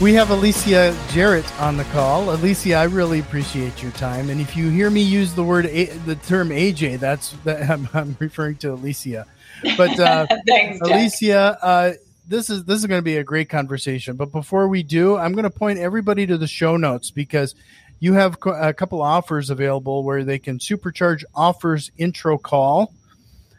We have Alicia Jarrett on the call. Alicia, I really appreciate your time. And if you hear me use the word, the term AJ, I'm referring to Alicia. But thanks, Alicia, this is going to be a great conversation. But before we do, I'm going to point everybody to the show notes because you have a couple offers available where they can supercharge offers intro call,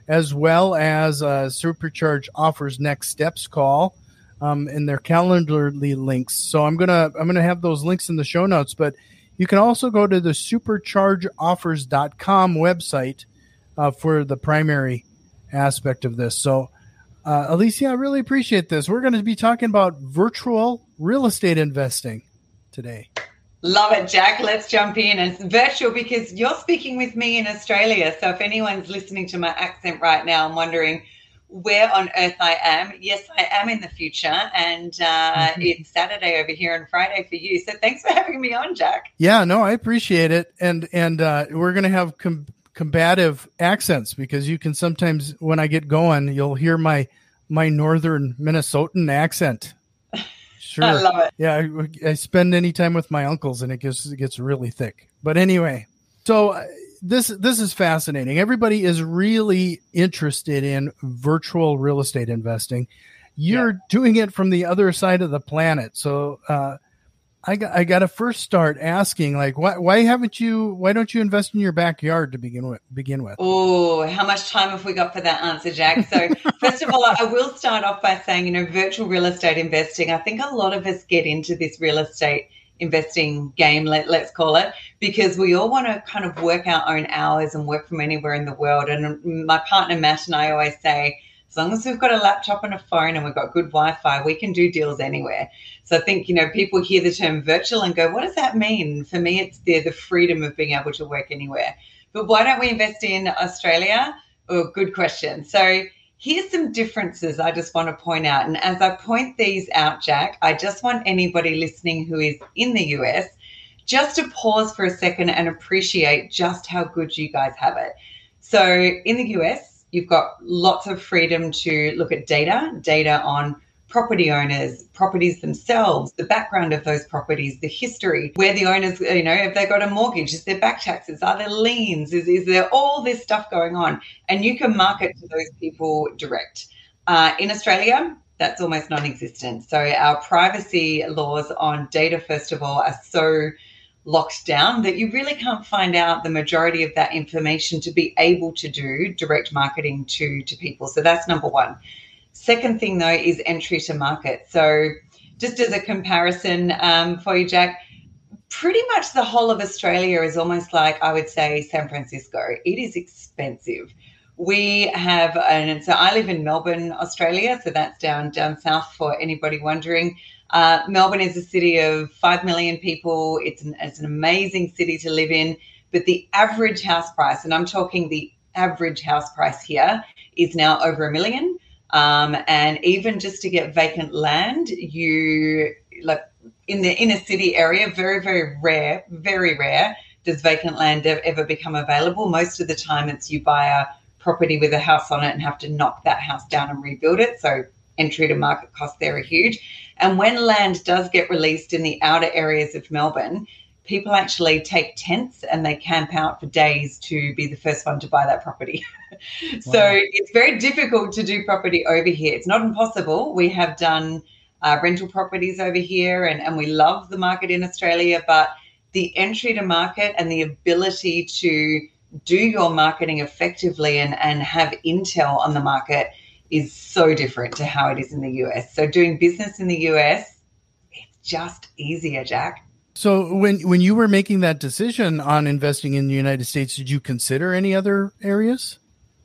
as well as supercharge offers next steps call, and their Calendly links. So I'm gonna have those links in the show notes. But you can also go to the superchargedoffers.com website for the primary aspect of this. So Alicia, I really appreciate this. We're going to be talking about virtual real estate investing today. Love it, Jack. Let's jump in. It's virtual because you're speaking with me in Australia. So if anyone's listening to my accent right now and wondering where on earth I am, yes, I am in the future. And it's Saturday over here and Friday for you. So thanks for having me on, Jack. Yeah, no, I appreciate it. And we're going to have combative accents because you can sometimes, when I get going, you'll hear my northern Minnesotan accent. Sure. I love it. Yeah, I spend any time with my uncles, and it gets really thick. But anyway, so this is fascinating. Everybody is really interested in virtual real estate investing. You're doing it from the other side of the planet. So I got to first start asking, like, why don't you invest in your backyard to begin with? Oh, how much time have we got for that answer, Jack? So first of all, I will start off by saying, virtual real estate investing, I think a lot of us get into this real estate investing game, let's call it, because we all want to kind of work our own hours and work from anywhere in the world. And my partner, Matt, and I always say, as long as we've got a laptop and a phone and we've got good Wi-Fi, we can do deals anywhere. So I think, people hear the term virtual and go, what does that mean? For me, it's the freedom of being able to work anywhere. But why don't we invest in Australia? Oh, good question. So here's some differences I just want to point out. And as I point these out, Jack, I just want anybody listening who is in the US just to pause for a second and appreciate just how good you guys have it. So in the US, you've got lots of freedom to look at data on property owners, properties themselves, the background of those properties, the history, where the owners, have they got a mortgage, is there back taxes, are there liens, is there all this stuff going on? And you can market to those people direct. In Australia, that's almost non-existent. So our privacy laws on data, first of all, are so locked down that you really can't find out the majority of that information to be able to do direct marketing to people. So that's number one. Second thing, though, is entry to market. So just as a comparison for you, Jack, pretty much the whole of Australia is almost like, I would say, San Francisco. It is expensive. We have, and so I live in Melbourne, Australia, so that's down south for anybody wondering. Melbourne is a city of 5 million people. It's an amazing city to live in, but the average house price, and I'm talking the average house price here, is now over $1 million. And even just to get vacant land, in the inner city area, very, very rare does vacant land ever become available. Most of the time it's you buy a property with a house on it and have to knock that house down and rebuild it. So entry to market costs there are huge. And when land does get released in the outer areas of Melbourne, people actually take tents and they camp out for days to be the first one to buy that property. Wow. So it's very difficult to do property over here. It's not impossible. We have done rental properties over here and we love the market in Australia, but the entry to market and the ability to do your marketing effectively and have intel on the market is so different to how it is in the US. So doing business in the US, it's just easier, Jack. So when you were making that decision on investing in the United States, did you consider any other areas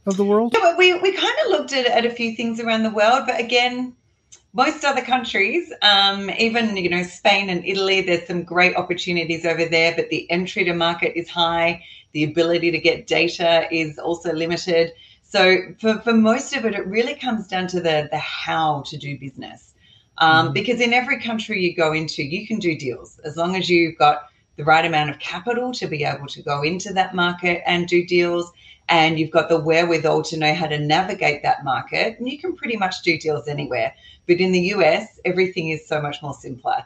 of the world? No, but we kind of looked at a few things around the world. But again, most other countries, even, you know, Spain and Italy, there's some great opportunities over there, but the entry to market is high. The ability to get data is also limited. So for most of it, it really comes down to the how to do business. Because in every country you go into, you can do deals as long as you've got the right amount of capital to be able to go into that market and do deals, and you've got the wherewithal to know how to navigate that market, and you can pretty much do deals anywhere. But in the US, everything is so much more simpler.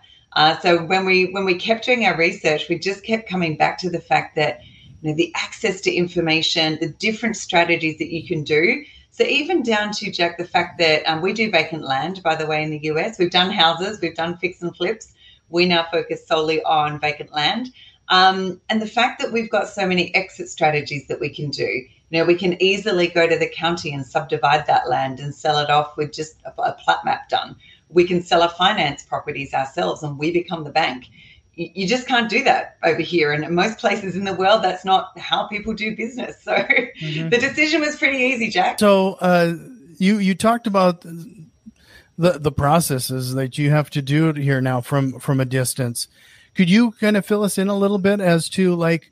So when we kept doing our research, we just kept coming back to the fact that, you know, the access to information, the different strategies that you can do. So even down to, Jack, the fact that we do vacant land, by the way, in the US. We've done houses, we've done fix and flips. We now focus solely on vacant land. And the fact that we've got so many exit strategies that we can do. You know, we can easily go to the county and subdivide that land and sell it off with just a plat map done. We can sell our finance properties ourselves and we become the bank. You just can't do that over here. And in most places in the world, that's not how people do business. So the decision was pretty easy, Jack. So you talked about the processes that you have to do here now from a distance. Could you kind of fill us in a little bit as to, like,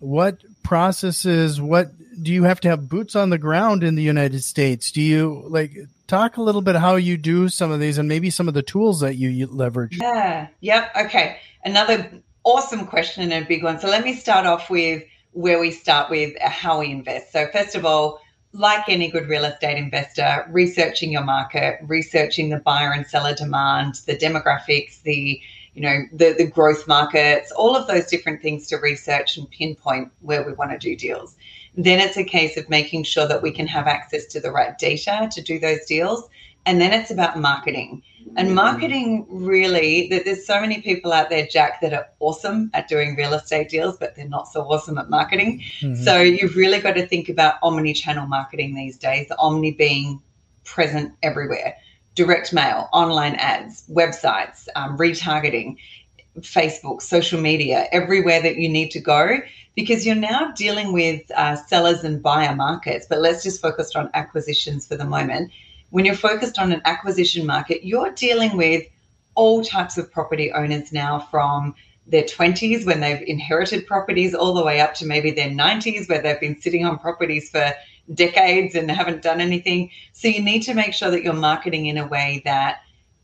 what processes, what do you have to have boots on the ground in the United States? Do you, like, talk a little bit how you do some of these and maybe some of the tools that you leverage? Yeah. Yep. Okay. Another awesome question and a big one. So let me start off with where we start with how we invest. So first of all, like any good real estate investor, researching your market, researching the buyer and seller demand, the demographics, the growth markets, all of those different things to research and pinpoint where we want to do deals. Then it's a case of making sure that we can have access to the right data to do those deals. And then it's about marketing. And marketing, really, that there's so many people out there, Jack, that are awesome at doing real estate deals, but they're not so awesome at marketing. So you've really got to think about omni-channel marketing these days, the omni being present everywhere. Direct mail, online ads, websites, retargeting, Facebook, social media, everywhere that you need to go, because you're now dealing with sellers and buyer markets. But let's just focus on acquisitions for the moment. When you're focused on an acquisition market, you're dealing with all types of property owners now, from their 20s when they've inherited properties all the way up to maybe their 90s where they've been sitting on properties for decades and haven't done anything. So you need to make sure that you're marketing in a way that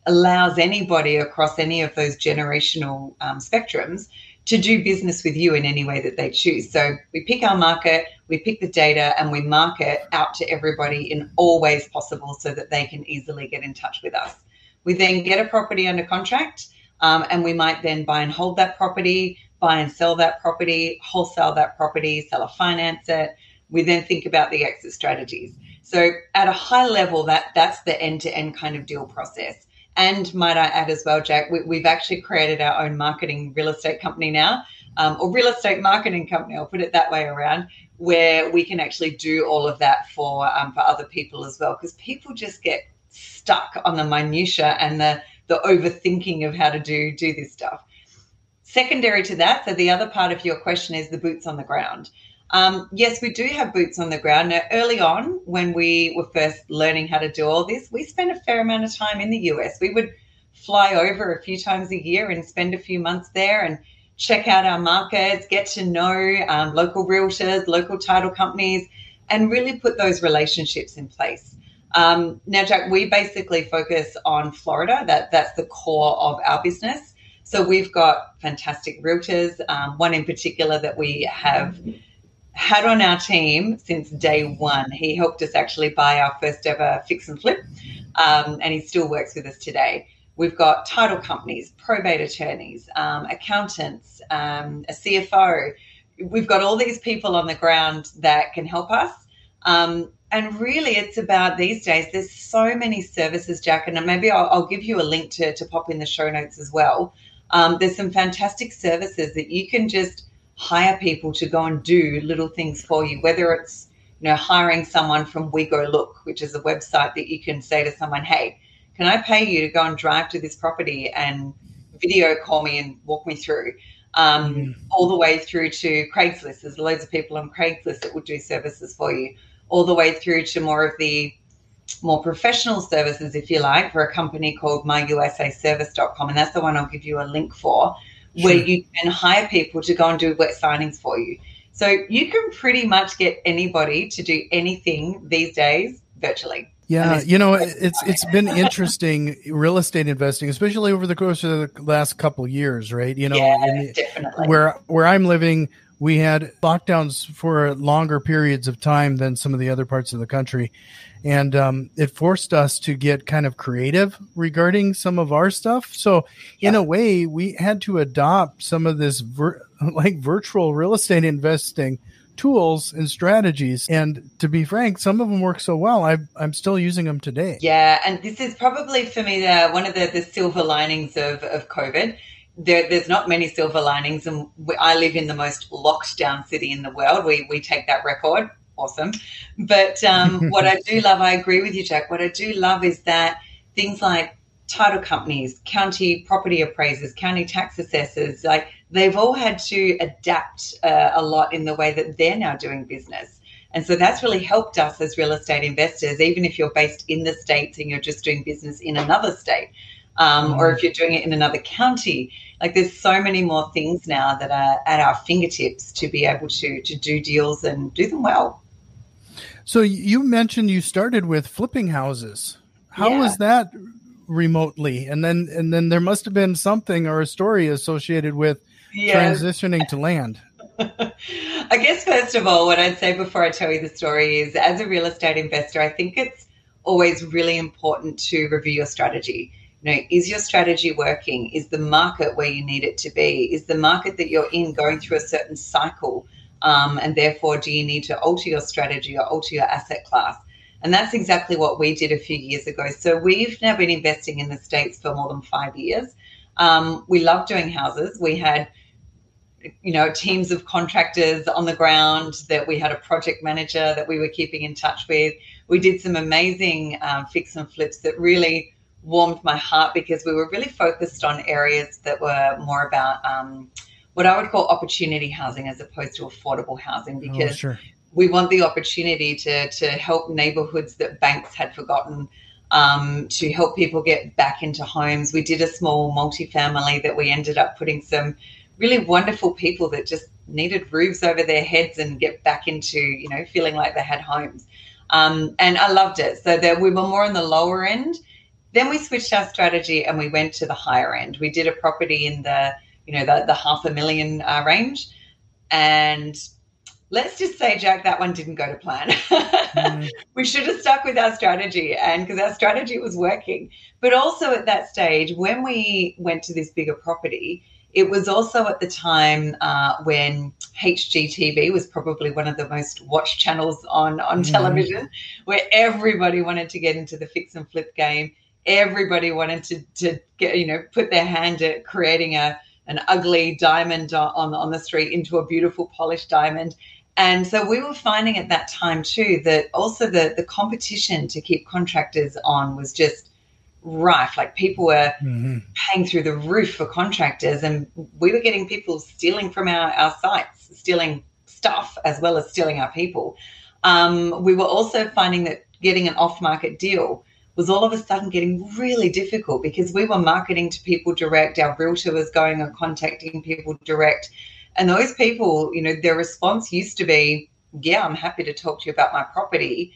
allows anybody across any of those generational spectrums to do business with you in any way that they choose. So we pick our market, we pick the data, and we market out to everybody in all ways possible so that they can easily get in touch with us. We then get a property under contract, and we might then buy and hold that property, buy and sell that property, wholesale that property, seller finance it. We then think about the exit strategies. So at a high level, that's the end-to-end kind of deal process. And might I add as well, Jack, we've actually created our own marketing real estate company now, or real estate marketing company, I'll put it that way around, where we can actually do all of that for other people as well, because people just get stuck on the minutiae and the overthinking of how to do this stuff. Secondary to that, so the other part of your question is the boots on the ground. Yes, we do have boots on the ground. Now, early on, when we were first learning how to do all this, we spent a fair amount of time in the US. We would fly over a few times a year and spend a few months there and check out our markets, get to know local realtors, local title companies, and really put those relationships in place. Now, Jack, we basically focus on Florida. That's the core of our business. So we've got fantastic realtors, one in particular that we have had on our team since day one. He helped us actually buy our first ever fix and flip, and he still works with us today. We've got title companies, probate attorneys, accountants, a CFO. We've got all these people on the ground that can help us. And really it's about, these days, there's so many services, Jack, and maybe I'll give you a link to pop in the show notes as well. There's some fantastic services that you can just hire people to go and do little things for you, whether it's, you know, hiring someone from WeGoLook, which is a website that you can say to someone, hey, can I pay you to go and drive to this property and video call me and walk me through, all the way through to Craigslist. There's loads of people on Craigslist that will do services for you, all the way through to more of the more professional services, if you like, for a company called myusaservice.com, and that's the one I'll give you a link for, where you can hire people to go and do wet signings for you. So you can pretty much get anybody to do anything these days virtually. Yeah, you know, it's been interesting, real estate investing, especially over the course of the last couple of years, right? You know, definitely. Where I'm living, we had lockdowns for longer periods of time than some of the other parts of the country. And it forced us to get kind of creative regarding some of our stuff. So in a way, we had to adopt some of this virtual real estate investing tools and strategies, and to be frank, some of them work so well I'm still using them today. Yeah, and this is probably for me one of the silver linings of COVID. There's not many silver linings, and I live in the most locked down city in the world. We take that record, awesome. But what I do love, I agree with you, Jack, what I do love is that things like title companies, county property appraisers, county tax assessors, like they've all had to adapt a lot in the way that they're now doing business. And so that's really helped us as real estate investors, even if you're based in the States and you're just doing business in another state, or if you're doing it in another county. Like there's so many more things now that are at our fingertips to be able to do deals and do them well. So you mentioned you started with flipping houses. How was that remotely? And then there must have been something or a story associated with transitioning to land. I guess, first of all, what I'd say before I tell you the story is, as a real estate investor, I think it's always really important to review your strategy. You know, is your strategy working? Is the market where you need it to be? Is the market that you're in going through a certain cycle? And therefore, do you need to alter your strategy or alter your asset class? And that's exactly what we did a few years ago. So we've now been investing in the States for more than 5 years. We love doing houses. We had, you know, teams of contractors on the ground, that we had a project manager that we were keeping in touch with. We did some amazing fix and flips that really warmed my heart, because we were really focused on areas that were more about what I would call opportunity housing as opposed to affordable housing, because we want the opportunity to help neighborhoods that banks had forgotten, to help people get back into homes. We did a small multifamily that we ended up putting some really wonderful people that just needed roofs over their heads and get back into, you know, feeling like they had homes. And I loved it. So that we were more on the lower end. Then we switched our strategy and we went to the higher end. We did a property in the, you know, the $500,000 range, and let's just say, Jack, that one didn't go to plan. We should have stuck with our strategy, and because our strategy was working. But also at that stage, when we went to this bigger property, it was also at the time when HGTV was probably one of the most watched channels on television, where everybody wanted to get into the fix and flip game. Everybody wanted to get, you know, put their hand at creating an ugly diamond on the street into a beautiful polished diamond. And so we were finding at that time too that also the competition to keep contractors on was just rife. Like people were paying through the roof for contractors, and we were getting people stealing from our sites, stealing stuff as well as stealing our people. We were also finding that getting an off-market deal was all of a sudden getting really difficult, because we were marketing to people direct, our realtor was going and contacting people direct. And those people, you know, their response used to be, yeah, I'm happy to talk to you about my property.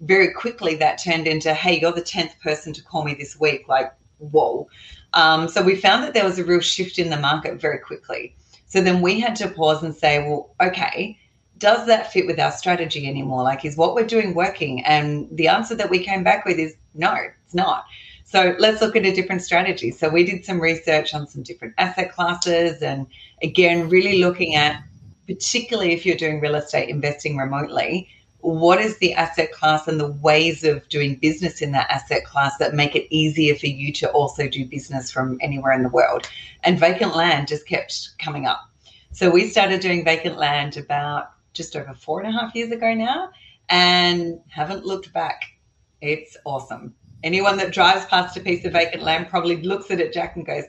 Very quickly that turned into, hey, you're the 10th person to call me this week, like, whoa. So we found that there was a real shift in the market very quickly. So then we had to pause and say, well, okay, does that fit with our strategy anymore? Like, is what we're doing working? And the answer that we came back with is no, it's not. So let's look at a different strategy. So we did some research on some different asset classes, and again, really looking at, particularly if you're doing real estate investing remotely, what is the asset class and the ways of doing business in that asset class that make it easier for you to also do business from anywhere in the world? And vacant land just kept coming up. So we started doing vacant land about just over 4.5 years ago now, and haven't looked back. It's awesome. Anyone that drives past a piece of vacant land probably looks at it, Jack, and goes,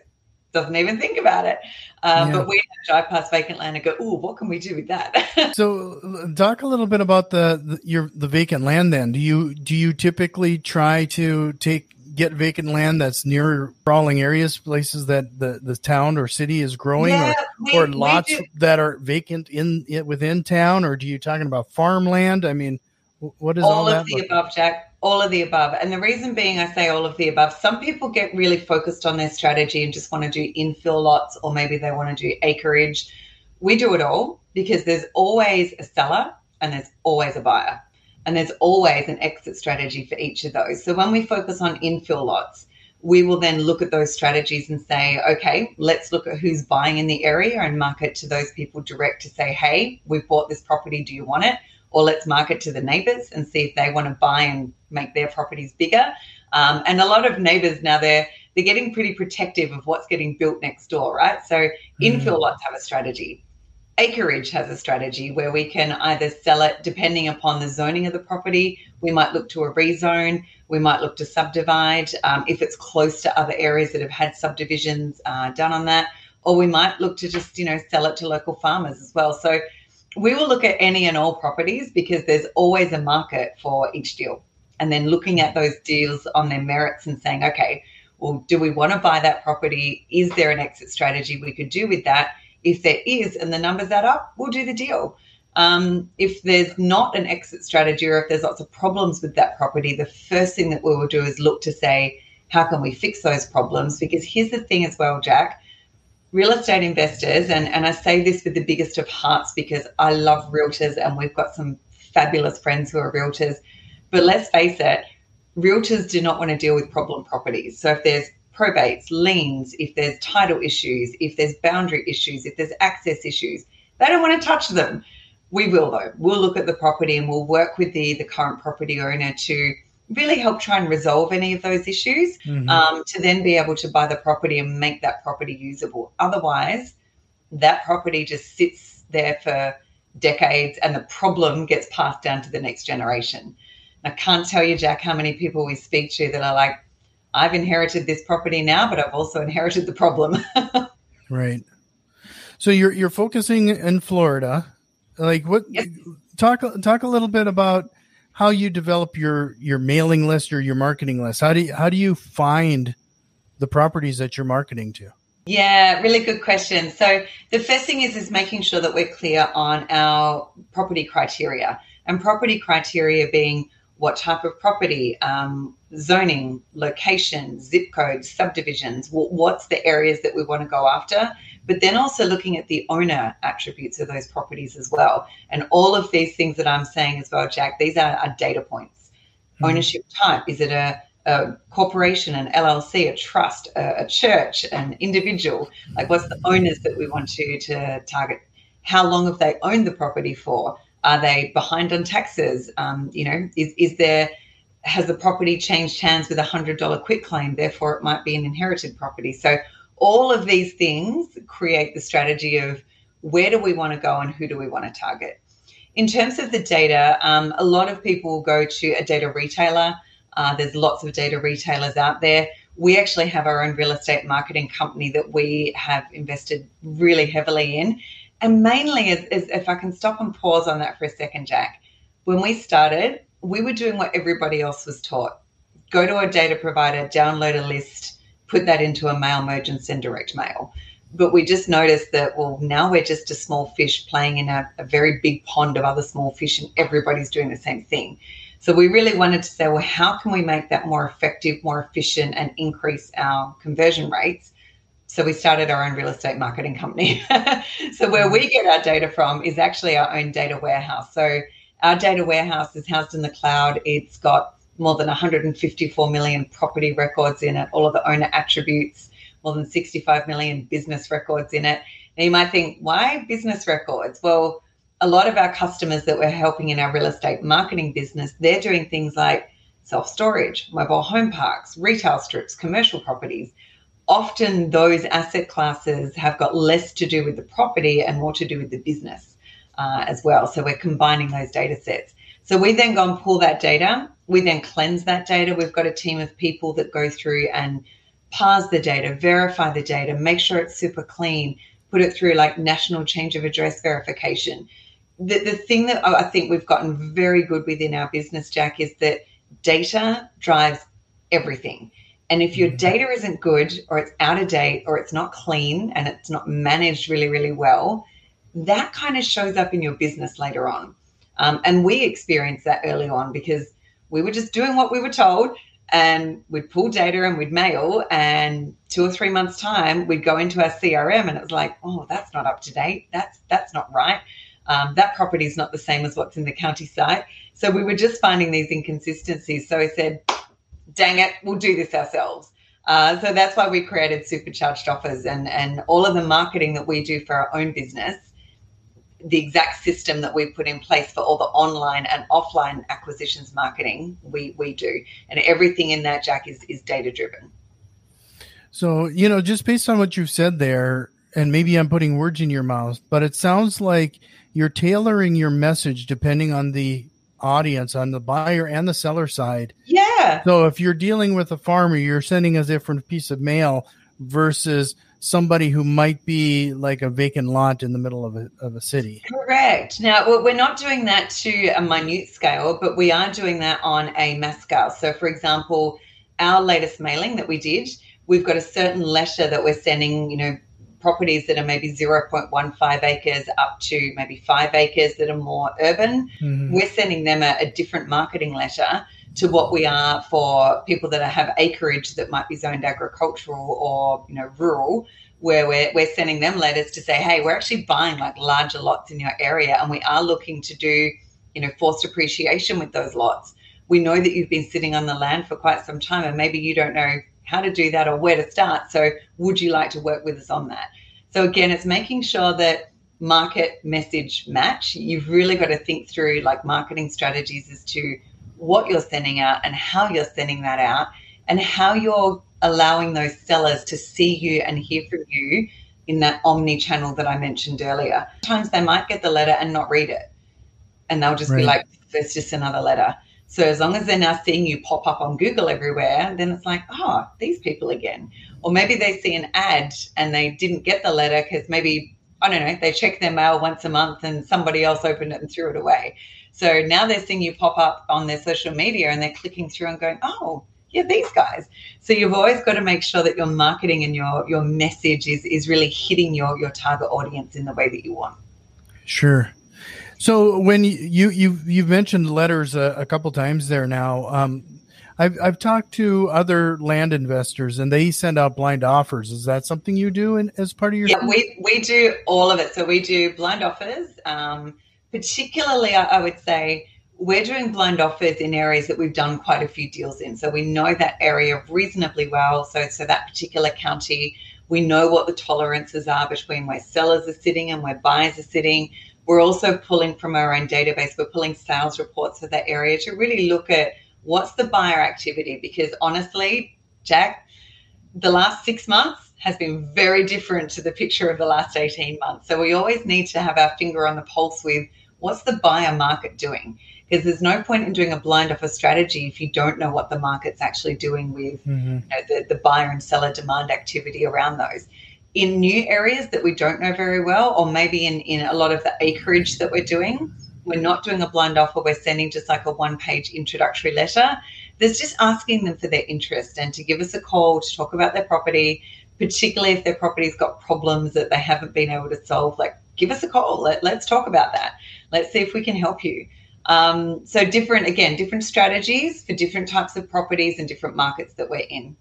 doesn't even think about it. But we drive past vacant land and go, "Ooh, what can we do with that?" So, talk a little bit about the vacant land. Then, do you typically try to get vacant land that's near sprawling areas, places that the town or city is growing, or lots that are vacant in it within town, or do you talking about farmland? I mean, what is all of the above, Jack? All of the above. And the reason being I say all of the above, some people get really focused on their strategy and just want to do infill lots, or maybe they want to do acreage. We do it all because there's always a seller and there's always a buyer. And there's always an exit strategy for each of those. So when we focus on infill lots, we will then look at those strategies and say, okay, let's look at who's buying in the area and market to those people direct to say, hey, we've bought this property. Do you want it? Or let's market to the neighbors and see if they want to buy and make their properties bigger. And a lot of neighbors now, they're getting pretty protective of what's getting built next door, right? So infill lots have a strategy. Acreage has a strategy where we can either sell it depending upon the zoning of the property. We might look to a rezone. We might look to subdivide if it's close to other areas that have had subdivisions done on that. Or we might look to just, sell it to local farmers as well. So we will look at any and all properties because there's always a market for each deal. And then looking at those deals on their merits and saying, okay, well, do we want to buy that property? Is there an exit strategy we could do with that? If there is and the numbers add up, we'll do the deal. If there's not an exit strategy or if there's lots of problems with that property, the first thing that we will do is look to say, how can we fix those problems? Because here's the thing as well, Jack, real estate investors, and I say this with the biggest of hearts because I love realtors and we've got some fabulous friends who are realtors, but let's face it, realtors do not want to deal with problem properties. So if there's probates, liens, if there's title issues, if there's boundary issues, if there's access issues, they don't want to touch them. We will though. We'll look at the property and we'll work with the current property owner to really help try and resolve any of those issues to then be able to buy the property and make that property usable. Otherwise, that property just sits there for decades and the problem gets passed down to the next generation. And I can't tell you, Jack, how many people we speak to that are like, I've inherited this property now, but I've also inherited the problem. Right. So you're focusing in Florida. Like what? Yes. Talk a little bit about how you develop your mailing list or your marketing list. How do you find the properties that you're marketing to? Yeah, really good question. So the first thing is making sure that we're clear on our property criteria, and property criteria being what type of property, zoning, location, zip codes, subdivisions, what's the areas that we want to go after, but then also looking at the owner attributes of those properties as well. And all of these things that I'm saying as well, Jack, these are data points. Ownership type, is it a corporation, an LLC, a trust, a church, an individual? Like what's the owners that we want to target? How long have they owned the property for? Are they behind on taxes? Has the property changed hands with $100 quick claim? Therefore, it might be an inherited property. So all of these things create the strategy of where do we want to go and who do we want to target? In terms of the data, a lot of people go to a data retailer. There's lots of data retailers out there. We actually have our own real estate marketing company that we have invested really heavily in. And mainly, is if I can stop and pause on that for a second, Jack, when we started, we were doing what everybody else was taught. Go to a data provider, download a list, put that into a mail merge and send direct mail. But we just noticed that, well, now we're just a small fish playing in a very big pond of other small fish and everybody's doing the same thing. So we really wanted to say, well, how can we make that more effective, more efficient and increase our conversion rates? So we started our own real estate marketing company. So where we get our data from is actually our own data warehouse. So our data warehouse is housed in the cloud. It's got more than 154 million property records in it, all of the owner attributes, more than 65 million business records in it. And you might think, why business records? Well, a lot of our customers that we're helping in our real estate marketing business, they're doing things like self-storage, mobile home parks, retail strips, commercial properties. Often those asset classes have got less to do with the property and more to do with the business as well. So we're combining those data sets. So we then go and pull that data. We then cleanse that data. We've got a team of people that go through and pause the data, verify the data, make sure it's super clean, put it through like national change of address verification. The thing that I think we've gotten very good with in our business, Jack, is that data drives everything. And if your data isn't good, or it's out of date, or it's not clean, and it's not managed really, really well, that kind of shows up in your business later on. And we experienced that early on because we were just doing what we were told, and we'd pull data and we'd mail, and 2 or 3 months time, we'd go into our CRM and it was like, oh, that's not up to date. That's not right. That property is not the same as what's in the county site. So we were just finding these inconsistencies. So I said, dang it, we'll do this ourselves. So that's why we created Supercharged Offers, and all of the marketing that we do for our own business, the exact system that we put in place for all the online and offline acquisitions marketing, we do. And everything in that, Jack, is data-driven. So, you know, just based on what you've said there, and maybe I'm putting words in your mouth, but it sounds like you're tailoring your message depending on the audience, on the buyer and the seller side. Yeah. So if you're dealing with a farmer, you're sending a different piece of mail versus somebody who might be like a vacant lot in the middle of a city. Correct. Now, we're not doing that to a minute scale, but we are doing that on a mass scale. So, for example, our latest mailing that we did, we've got a certain letter that we're sending, you know, properties that are maybe 0.15 acres up to maybe 5 acres that are more urban. Mm-hmm. We're sending them a different marketing letter to what we are for people that have acreage that might be zoned agricultural or, you know, rural, where we're sending them letters to say, hey, we're actually buying like larger lots in your area, and we are looking to do, you know, forced appreciation with those lots. We know that you've been sitting on the land for quite some time, and maybe you don't know how to do that or where to start. So would you like to work with us on that? So again, it's making sure that market message match. You've really got to think through like marketing strategies as to what you're sending out and how you're sending that out and how you're allowing those sellers to see you and hear from you in that omni-channel that I mentioned earlier. Sometimes they might get the letter and not read it, and they'll just be like, it's just another letter. So as long as they're now seeing you pop up on Google everywhere, then it's like, oh, these people again. Or maybe they see an ad and they didn't get the letter because maybe, I don't know, they check their mail once a month and somebody else opened it and threw it away. So now they're seeing you pop up on their social media and they're clicking through and going, oh, yeah, these guys. So you've always got to make sure that your marketing and your message is really hitting your target audience in the way that you want. Sure. So when you've mentioned letters a couple times there now, I've talked to other land investors and they send out blind offers. Is that something you do as part of your? Yeah, we do all of it. So we do blind offers. Particularly, I would say we're doing blind offers in areas that we've done quite a few deals in. So we know that area reasonably well. So that particular county, we know what the tolerances are between where sellers are sitting and where buyers are sitting. We're also pulling from our own database. We're pulling sales reports for that area to really look at what's the buyer activity, because honestly, Jack, the last 6 months has been very different to the picture of the last 18 months. So we always need to have our finger on the pulse with what's the buyer market doing, because there's no point in doing a blind offer strategy if you don't know what the market's actually doing with you know, the buyer and seller demand activity around those. In new areas that we don't know very well, or maybe in a lot of the acreage that we're doing, we're not doing a blind offer. We're sending just like a one-page introductory letter. There's just asking them for their interest and to give us a call to talk about their property, particularly if their property's got problems that they haven't been able to solve. Like, give us a call. Let's talk about that. Let's see if we can help you. So different strategies for different types of properties and different markets that we're in.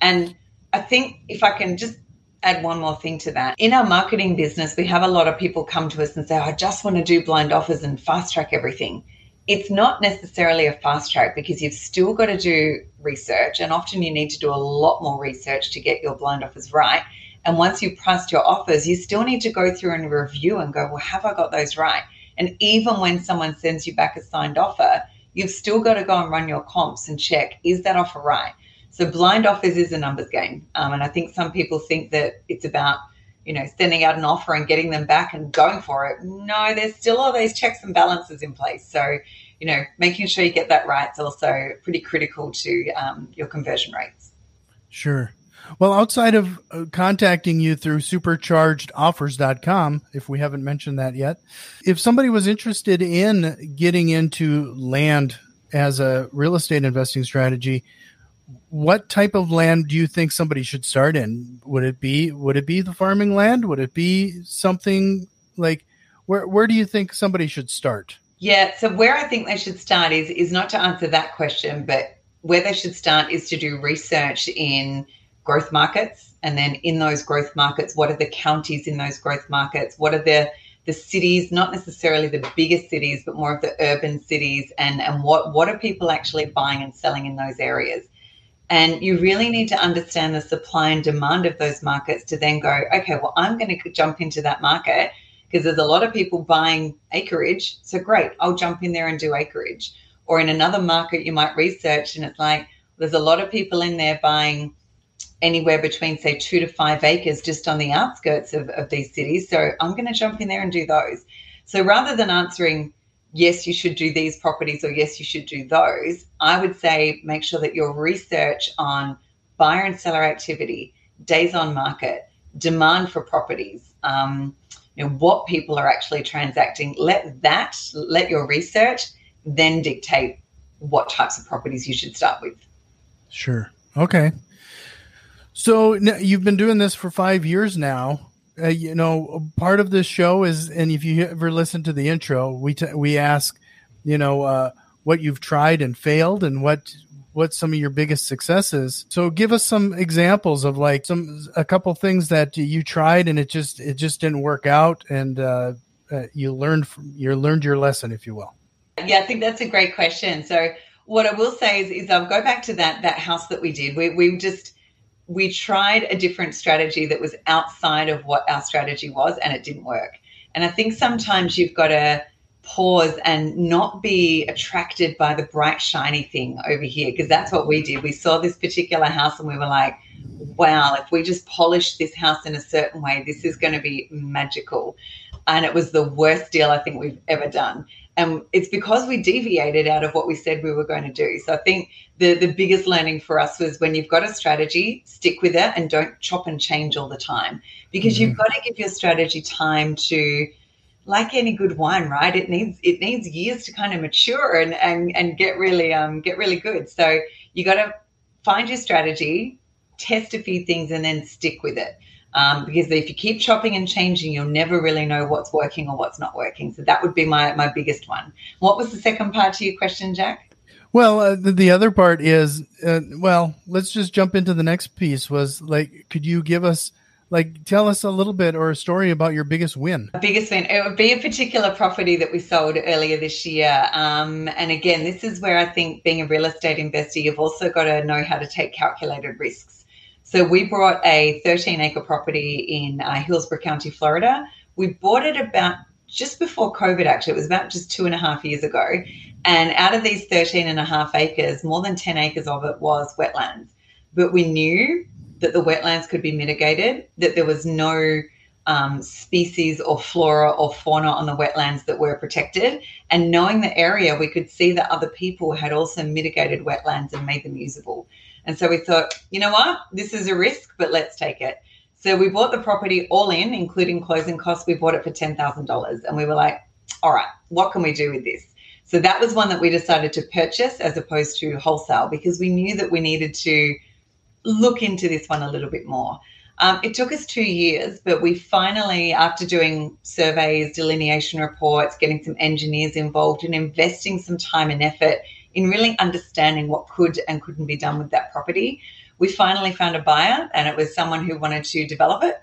And I think if I can just add one more thing to that. In our marketing business, we have a lot of people come to us and say, I just want to do blind offers and fast track everything. It's not necessarily a fast track because you've still got to do research, and often you need to do a lot more research to get your blind offers right. And once you've priced your offers, you still need to go through and review and go, well, have I got those right? And even when someone sends you back a signed offer, you've still got to go and run your comps and check, is that offer right? So blind offers is a numbers game. And I think some people think that it's about, you know, sending out an offer and getting them back and going for it. No, there's still all those checks and balances in place. So, you know, making sure you get that right is also pretty critical to your conversion rates. Sure. Well, outside of contacting you through superchargedoffers.com, if we haven't mentioned that yet, if somebody was interested in getting into land as a real estate investing strategy, what type of land do you think somebody should start in? Would it be the farming land? Would it be something like where do you think somebody should start? Yeah, so where I think they should start is not to answer that question, but where they should start is to do research in growth markets, and then in those growth markets, what are the counties in those growth markets? What are the cities, not necessarily the biggest cities, but more of the urban cities, and what are people actually buying and selling in those areas? And you really need to understand the supply and demand of those markets to then go, okay, well, I'm going to jump into that market because there's a lot of people buying acreage. So great, I'll jump in there and do acreage. Or in another market, you might research and it's like, there's a lot of people in there buying anywhere between, say, 2 to 5 acres just on the outskirts of these cities. So I'm going to jump in there and do those. So rather than answering, yes, you should do these properties or yes, you should do those, I would say make sure that your research on buyer and seller activity, days on market, demand for properties, what people are actually transacting, let your research then dictate what types of properties you should start with. Sure. Okay. So you've been doing this for 5 years now. Part of this show is, and if you ever listen to the intro, we ask, what you've tried and failed and what some of your biggest successes. So give us some examples of like a couple things that you tried and it just didn't work out, and you learned your lesson, if you will. Yeah, I think that's a great question. So what I will say is I'll go back to that house that we did. We tried a different strategy that was outside of what our strategy was, and it didn't work. And I think sometimes you've got to pause and not be attracted by the bright, shiny thing over here, because that's what we did. We saw this particular house and we were like, wow, if we just polish this house in a certain way, this is going to be magical. And it was the worst deal I think we've ever done. And it's because we deviated out of what we said we were going to do. So I think the biggest learning for us was when you've got a strategy, stick with it and don't chop and change all the time, because you've got to give your strategy time to, like any good wine, right? It needs years to kind of mature and get really good. So you got to find your strategy, test a few things, and then stick with it. Because if you keep chopping and changing, you'll never really know what's working or what's not working. So that would be my biggest one. What was the second part to your question, Jack? Well, the other part is, let's just jump into the next piece was like, could you give us, tell us a little bit or a story about your biggest win? Biggest win. It would be a particular property that we sold earlier this year. And again, this is where I think being a real estate investor, you've also got to know how to take calculated risks. So we bought a 13-acre property in Hillsborough County, Florida. We bought it about just before COVID, actually. It was about just 2.5 years ago. And out of these 13.5 acres, more than 10 acres of it was wetlands. But we knew that the wetlands could be mitigated, that there was no species or flora or fauna on the wetlands that were protected. And knowing the area, we could see that other people had also mitigated wetlands and made them usable. And so we thought, you know what, this is a risk, but let's take it. So we bought the property all in, including closing costs. We bought it for $10,000. And we were like, all right, what can we do with this? So that was one that we decided to purchase as opposed to wholesale, because we knew that we needed to look into this one a little bit more. It took us 2 years, but we finally, after doing surveys, delineation reports, getting some engineers involved and investing some time and effort in really understanding what could and couldn't be done with that property, we finally found a buyer, and it was someone who wanted to develop it,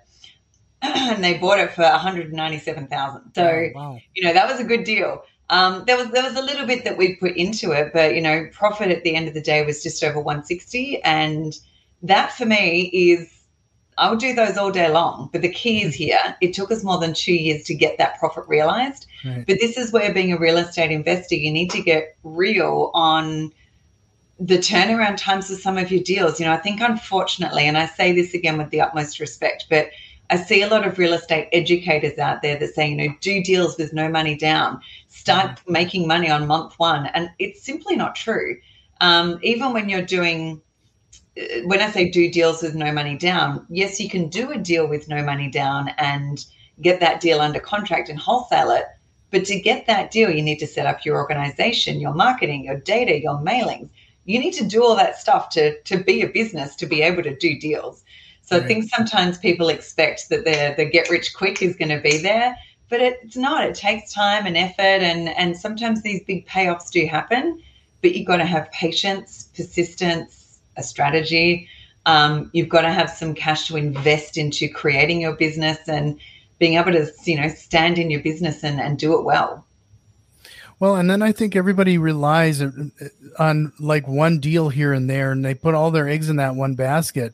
and they bought it for $197,000. So, wow. That was a good deal. There was a little bit that we put into it, but profit at the end of the day was just over $160,000, and that for me is, I would do those all day long, but the key is here. It took us more than 2 years to get that profit realized. Right. But this is where being a real estate investor, you need to get real on the turnaround times of some of your deals. I think unfortunately, and I say this again with the utmost respect, but I see a lot of real estate educators out there that say, do deals with no money down, start making money on month one. And it's simply not true. Even when you're doing when I say do deals with no money down, yes, you can do a deal with no money down and get that deal under contract and wholesale it. But to get that deal, you need to set up your organization, your marketing, your data, your mailings. You need to do all that stuff to be a business, to be able to do deals. So right. I think sometimes people expect that the get rich quick is going to be there, but it's not. It takes time and effort, and sometimes these big payoffs do happen, but you've got to have patience, persistence, a strategy. You've got to have some cash to invest into creating your business and being able to, you know, stand in your business and do it well. Well, and then I think everybody relies on like one deal here and there, and they put all their eggs in that one basket.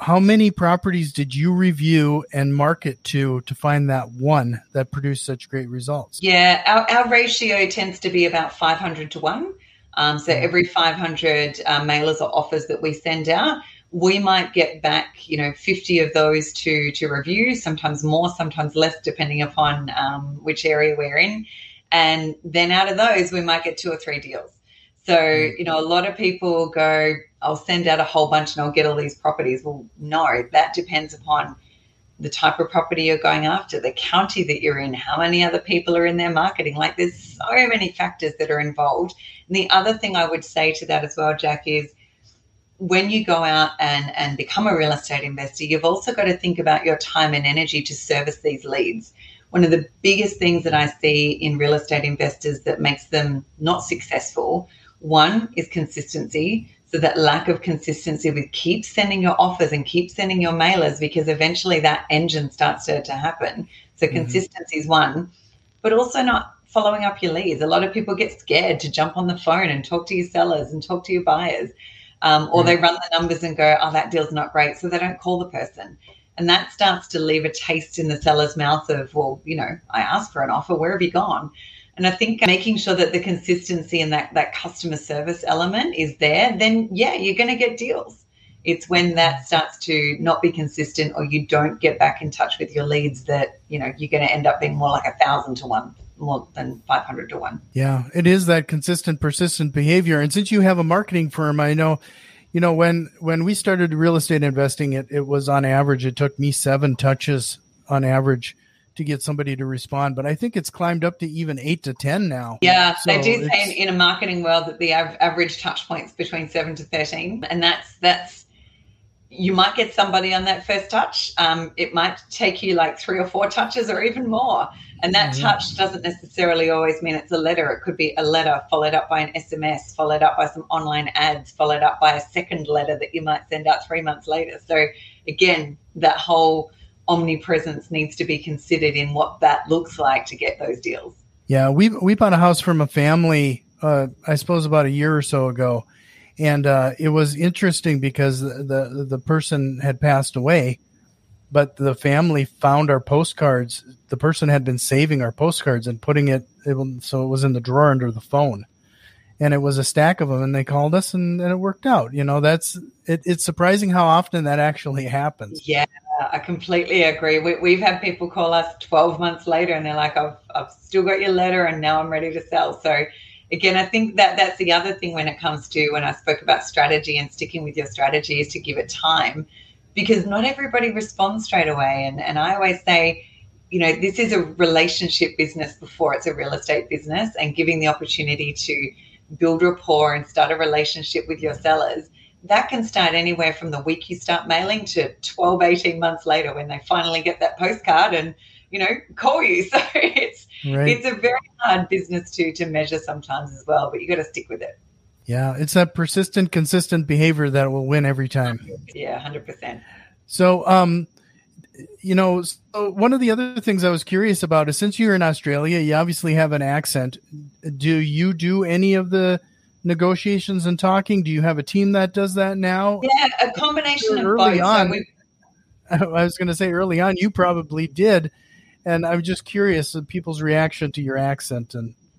How many properties did you review and market to find that one that produced such great results? Yeah, our ratio tends to be about 500 to 1. So every 500 mailers or offers that we send out, we might get back, you know, 50 of those to review, sometimes more, sometimes less, depending upon which area we're in. And then out of those, we might get 2 or 3 deals. So, you know, a lot of people go, I'll send out a whole bunch and I'll get all these properties. Well, no, that depends upon the type of property you're going after, the county that you're in, how many other people are in their marketing. Like, there's so many factors that are involved. And the other thing I would say to that as well, Jack, is when you go out and become a real estate investor, you've also got to think about your time and energy to service these leads. One of the biggest things that I see in real estate investors that makes them not successful, one is consistency. So that lack of consistency with keep sending your offers and keep sending your mailers, because eventually that engine starts to happen. So consistency is one, but also not following up your leads. A lot of people get scared to jump on the phone and talk to your sellers and talk to your buyers, or they run the numbers and go, oh, that deal's not great. So they don't call the person. And that starts to leave a taste in the seller's mouth of, well, you know, I asked for an offer, where have you gone? And I think making sure that the consistency and that customer service element is there, then, yeah, you're going to get deals. It's when that starts to not be consistent or you don't get back in touch with your leads that, you know, you're going to end up being more like 1,000 to 1. More than 500 to 1. Yeah, it is that consistent, persistent behavior. And since you have a marketing firm, I know, you know, when we started real estate investing, it was on average, it took me 7 touches on average to get somebody to respond. But I think it's climbed up to even 8 to 10 now. Yeah, so they do say in a marketing world that the average touch point's between 7 to 13. And that's you might get somebody on that first touch. It might take you like 3 or 4 touches or even more. And that touch doesn't necessarily always mean it's a letter. It could be a letter followed up by an SMS, followed up by some online ads, followed up by a second letter that you might send out 3 months later. So again, that whole omnipresence needs to be considered in what that looks like to get those deals. Yeah, we bought a house from a family, I suppose about a year or so ago. And it was interesting because the person had passed away, but the family found our postcards. The person had been saving our postcards and putting so it was in the drawer under the phone. And it was a stack of them, and they called us, and it worked out. You know, it's surprising how often that actually happens. Yeah, I completely agree. We've had people call us 12 months later, and they're like, I've still got your letter, and now I'm ready to sell. So again, I think that's the other thing when it comes to when I spoke about strategy and sticking with your strategy is to give it time, because not everybody responds straight away. And I always say, you know, this is a relationship business before it's a real estate business, and giving the opportunity to build rapport and start a relationship with your sellers, that can start anywhere from the week you start mailing to 12, 18 months later when they finally get that postcard and, you know, call you. So it's a very hard business to measure sometimes as well, but you got to stick with it. Yeah, it's that persistent, consistent behavior that will win every time. Yeah, 100%. So, you know, so one of the other things I was curious about is since you're in Australia, you obviously have an accent. Do you do any of the negotiations and talking? Do you have a team that does that now? Yeah, a combination of both. I was going to say early on, you probably did. And I'm just curious of people's reaction to your accent.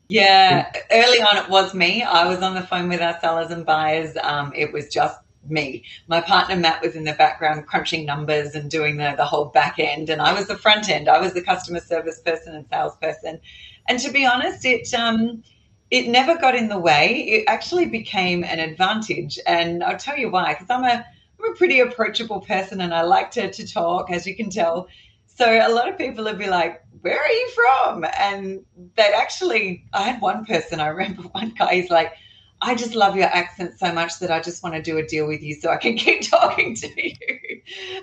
Yeah, early on it was me. I was on the phone with our sellers and buyers. It was just me. My partner, Matt, was in the background crunching numbers and doing the whole back end. And I was the front end. I was the customer service person and salesperson. And to be honest, it never got in the way. It actually became an advantage. And I'll tell you why, because I'm a pretty approachable person and I like to talk, as you can tell. So a lot of people would be like, where are you from? And that actually, I had one person, I remember one guy, he's like, I just love your accent so much that I just want to do a deal with you so I can keep talking to you.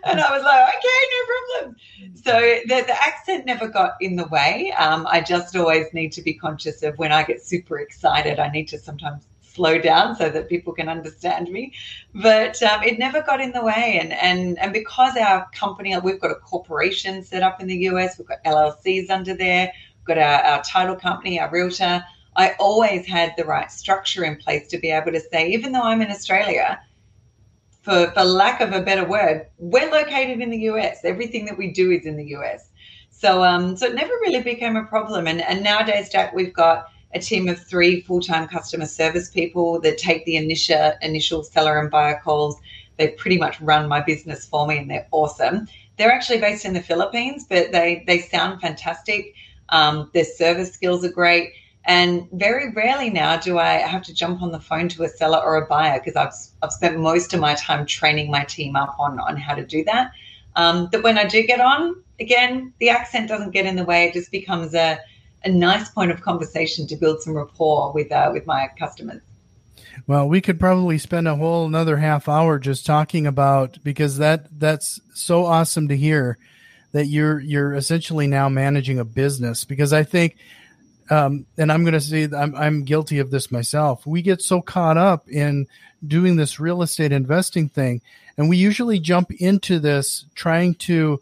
And I was like, okay, no problem. So the accent never got in the way. I just always need to be conscious of when I get super excited, I need to sometimes slow down so that people can understand me. But it never got in the way. And because our company, we've got a corporation set up in the US, we've got LLCs under there, we've got our title company, our realtor, I always had the right structure in place to be able to say, even though I'm in Australia, for lack of a better word, we're located in the US. Everything that we do is in the US. So it never really became a problem. And nowadays, Jack, we've got a team of 3 full-time customer service people that take the initial seller and buyer calls. They pretty much run my business for me, and they're awesome. They're actually based in the Philippines, but they sound fantastic. Their service skills are great. And very rarely now do I have to jump on the phone to a seller or a buyer, because I've spent most of my time training my team up on how to do that. But when I do get on, again, the accent doesn't get in the way. It just becomes a nice point of conversation to build some rapport with my customers. Well, we could probably spend a whole another half hour just talking about, because that's so awesome to hear that you're essentially now managing a business, because I think. And I'm going to say that I'm guilty of this myself. We get so caught up in doing this real estate investing thing, and we usually jump into this trying to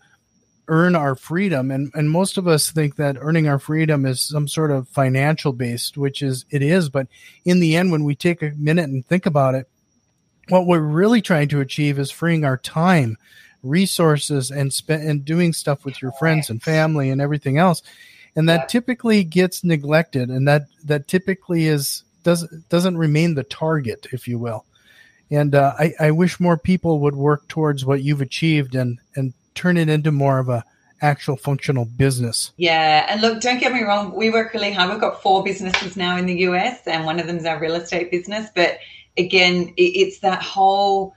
earn our freedom. And most of us think that earning our freedom is some sort of financial based, which is it is. But in the end, when we take a minute and think about it, what we're really trying to achieve is freeing our time, resources, and doing stuff with your friends and family and everything else. And that typically gets neglected, and that typically doesn't remain the target, if you will. And I wish more people would work towards what you've achieved and turn it into more of a actual functional business. Yeah, and look, don't get me wrong, we work really hard. We've got 4 businesses now in the US, and one of them is our real estate business. But again, it's that whole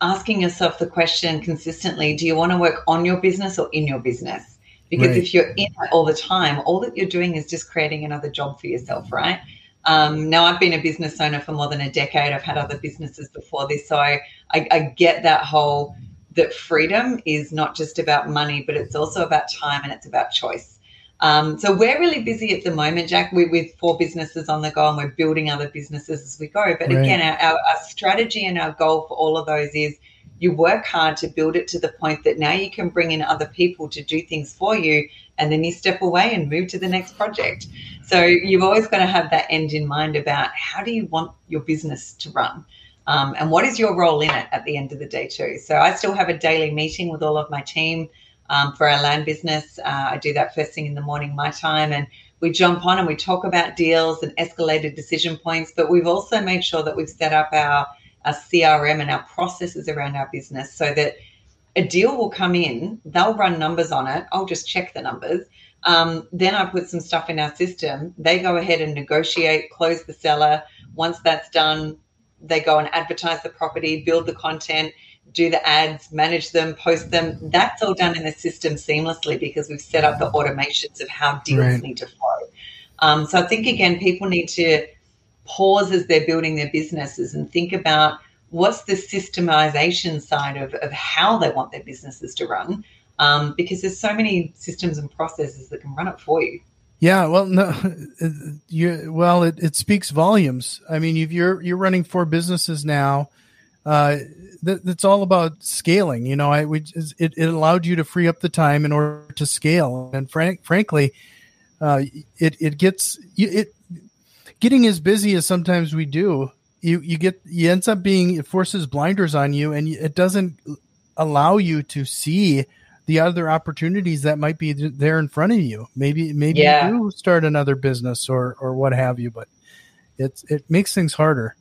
asking yourself the question consistently: do you want to work on your business or in your business? Because if you're in it all the time, all that you're doing is just creating another job for yourself, right? Now, I've been a business owner for more than a decade. I've had other businesses before this. So I get that whole, that freedom is not just about money, but it's also about time and it's about choice. So we're really busy at the moment, Jack. We're with 4 businesses on the go, and we're building other businesses as we go. But again, our strategy and our goal for all of those is you work hard to build it to the point that now you can bring in other people to do things for you, and then you step away and move to the next project. So you've always got to have that end in mind about how do you want your business to run, and what is your role in it at the end of the day too. So I still have a daily meeting with all of my team for our land business. I do that first thing in the morning, my time, and we jump on and we talk about deals and escalated decision points. But we've also made sure that we've set up our CRM and our processes around our business so that a deal will come in, they'll run numbers on it, I'll just check the numbers, then I put some stuff in our system, they go ahead and negotiate, close the seller, once that's done, they go and advertise the property, build the content, do the ads, manage them, post them. That's all done in the system seamlessly because we've set up the automations of how deals need to flow. So I think, again, people need to pause as they're building their businesses and think about what's the systemization side of how they want their businesses to run, because there's so many systems and processes that can run it for you. Yeah, well, no, it speaks volumes. I mean, if you're running 4 businesses now, that's all about scaling. You know, it allowed you to free up the time in order to scale, and frankly, Getting as busy as sometimes we do, it forces blinders on you, and it doesn't allow you to see the other opportunities that might be there in front of you. Maybe you start another business or what have you, but it makes things harder.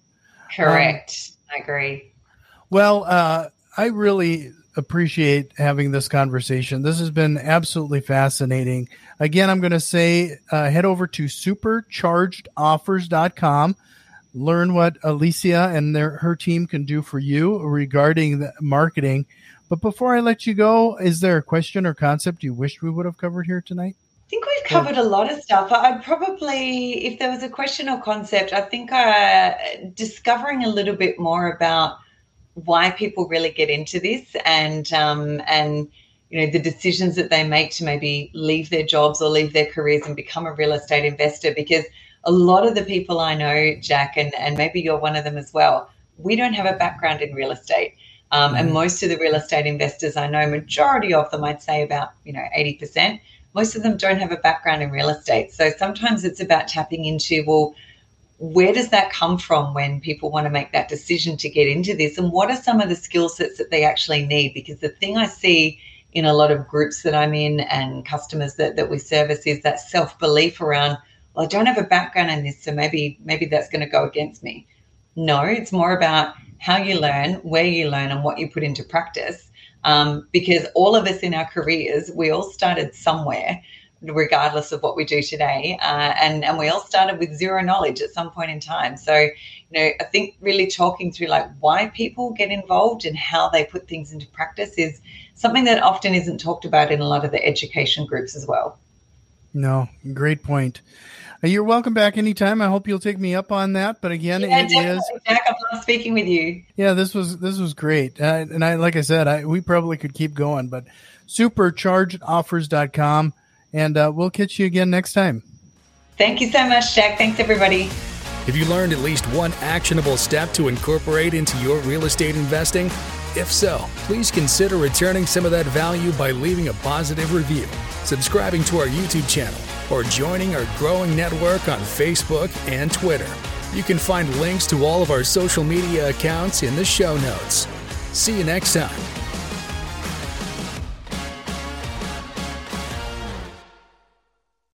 Correct. I agree. Well, I really appreciate having this conversation. This has been absolutely fascinating. Again, I'm going to say head over to superchargedoffers.com. Learn what Alicia and her team can do for you regarding the marketing. But before I let you go, is there a question or concept you wished we would have covered here tonight? I think we've covered a lot of stuff. I'd probably, if there was a question or concept, I think discovering a little bit more about why people really get into this and you know the decisions that they make to maybe leave their jobs or leave their careers and become a real estate investor. Because a lot of the people I know, Jack, and maybe you're one of them as well, we don't have a background in real estate. And most of the real estate investors I know, majority of them, I'd say about 80%, most of them don't have a background in real estate. So sometimes it's about tapping into, well, where does that come from when people want to make that decision to get into this? And what are some of the skill sets that they actually need? Because the thing I see in a lot of groups that I'm in and customers that we service is that self-belief around, well, I don't have a background in this, so maybe that's going to go against me. No, it's more about how you learn, where you learn, and what you put into practice. Because all of us in our careers, we all started somewhere, regardless of what we do today. And we all started with zero knowledge at some point in time. So, I think really talking through like why people get involved and how they put things into practice is something that often isn't talked about in a lot of the education groups as well. No, great point. You're welcome back anytime. I hope you'll take me up on that. But again, definitely, Jack, I love speaking with you. Yeah, this was great. And like I said, we probably could keep going, but superchargedoffers.com. And we'll catch you again next time. Thank you so much, Jack. Thanks, everybody. Have you learned at least one actionable step to incorporate into your real estate investing? If so, please consider returning some of that value by leaving a positive review, subscribing to our YouTube channel, or joining our growing network on Facebook and Twitter. You can find links to all of our social media accounts in the show notes. See you next time.